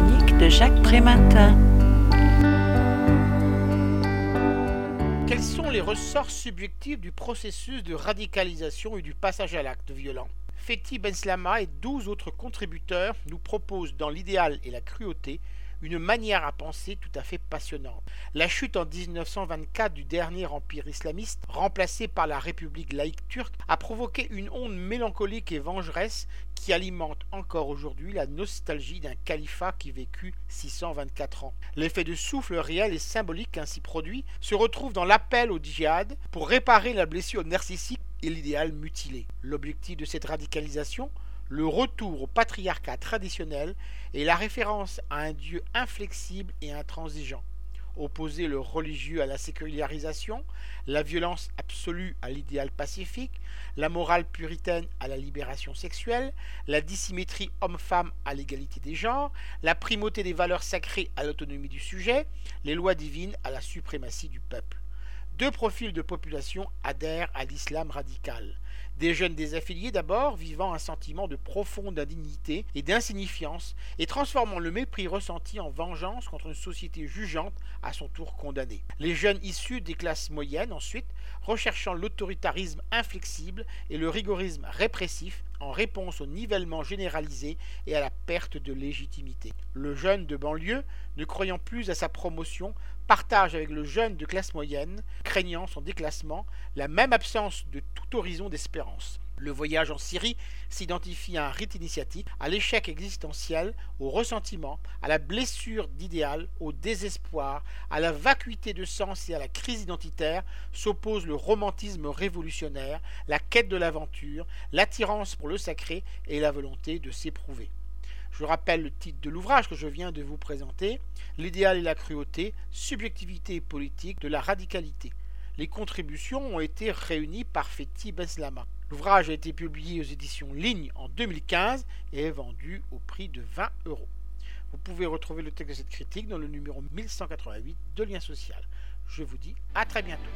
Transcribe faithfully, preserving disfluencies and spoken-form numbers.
chronique de Jacques Prémantin. Quels sont les ressorts subjectifs du processus de radicalisation et du passage à l'acte violent ? Fethi Benslama et douze autres contributeurs nous proposent dans L'idéal et la cruauté une manière à penser tout à fait passionnante. La chute en dix-neuf cent vingt-quatre du dernier empire islamiste, remplacé par la République laïque turque, a provoqué une onde mélancolique et vengeresse qui alimente encore aujourd'hui la nostalgie d'un califat qui vécut six cent vingt-quatre ans. L'effet de souffle réel et symbolique ainsi produit se retrouve dans l'appel au djihad pour réparer la blessure narcissique et l'idéal mutilé. L'objectif de cette radicalisation ? Le retour au patriarcat traditionnel et la référence à un Dieu inflexible et intransigeant. Opposer le religieux à la sécularisation, la violence absolue à l'idéal pacifique, la morale puritaine à la libération sexuelle, la dissymétrie homme-femme à l'égalité des genres, la primauté des valeurs sacrées à l'autonomie du sujet, les lois divines à la suprématie du peuple. Deux profils de population adhèrent à l'islam radical. Des jeunes désaffiliés d'abord, vivant un sentiment de profonde indignité et d'insignifiance et transformant le mépris ressenti en vengeance contre une société jugeante à son tour condamnée. Les jeunes issus des classes moyennes ensuite, recherchant l'autoritarisme inflexible et le rigorisme répressif en réponse au nivellement généralisé et à la perte de légitimité. Le jeune de banlieue, ne croyant plus à sa promotion, partage avec le jeune de classe moyenne, craignant son déclassement, la même absence de tout horizon d'espérance. Le voyage en Syrie s'identifie à un rite initiatique, à l'échec existentiel, au ressentiment, à la blessure d'idéal, au désespoir, à la vacuité de sens et à la crise identitaire s'oppose le romantisme révolutionnaire, la quête de l'aventure, l'attirance pour le sacré et la volonté de s'éprouver. Je rappelle le titre de l'ouvrage que je viens de vous présenter, « L'idéal et la cruauté, subjectivité politique de la radicalité ». Les contributions ont été réunies par Fethi Benslama. L'ouvrage a été publié aux éditions Lignes en deux mille quinze et est vendu au prix de vingt euros. Vous pouvez retrouver le texte de cette critique dans le numéro mille cent quatre-vingt-huit de Lien Social. Je vous dis à très bientôt.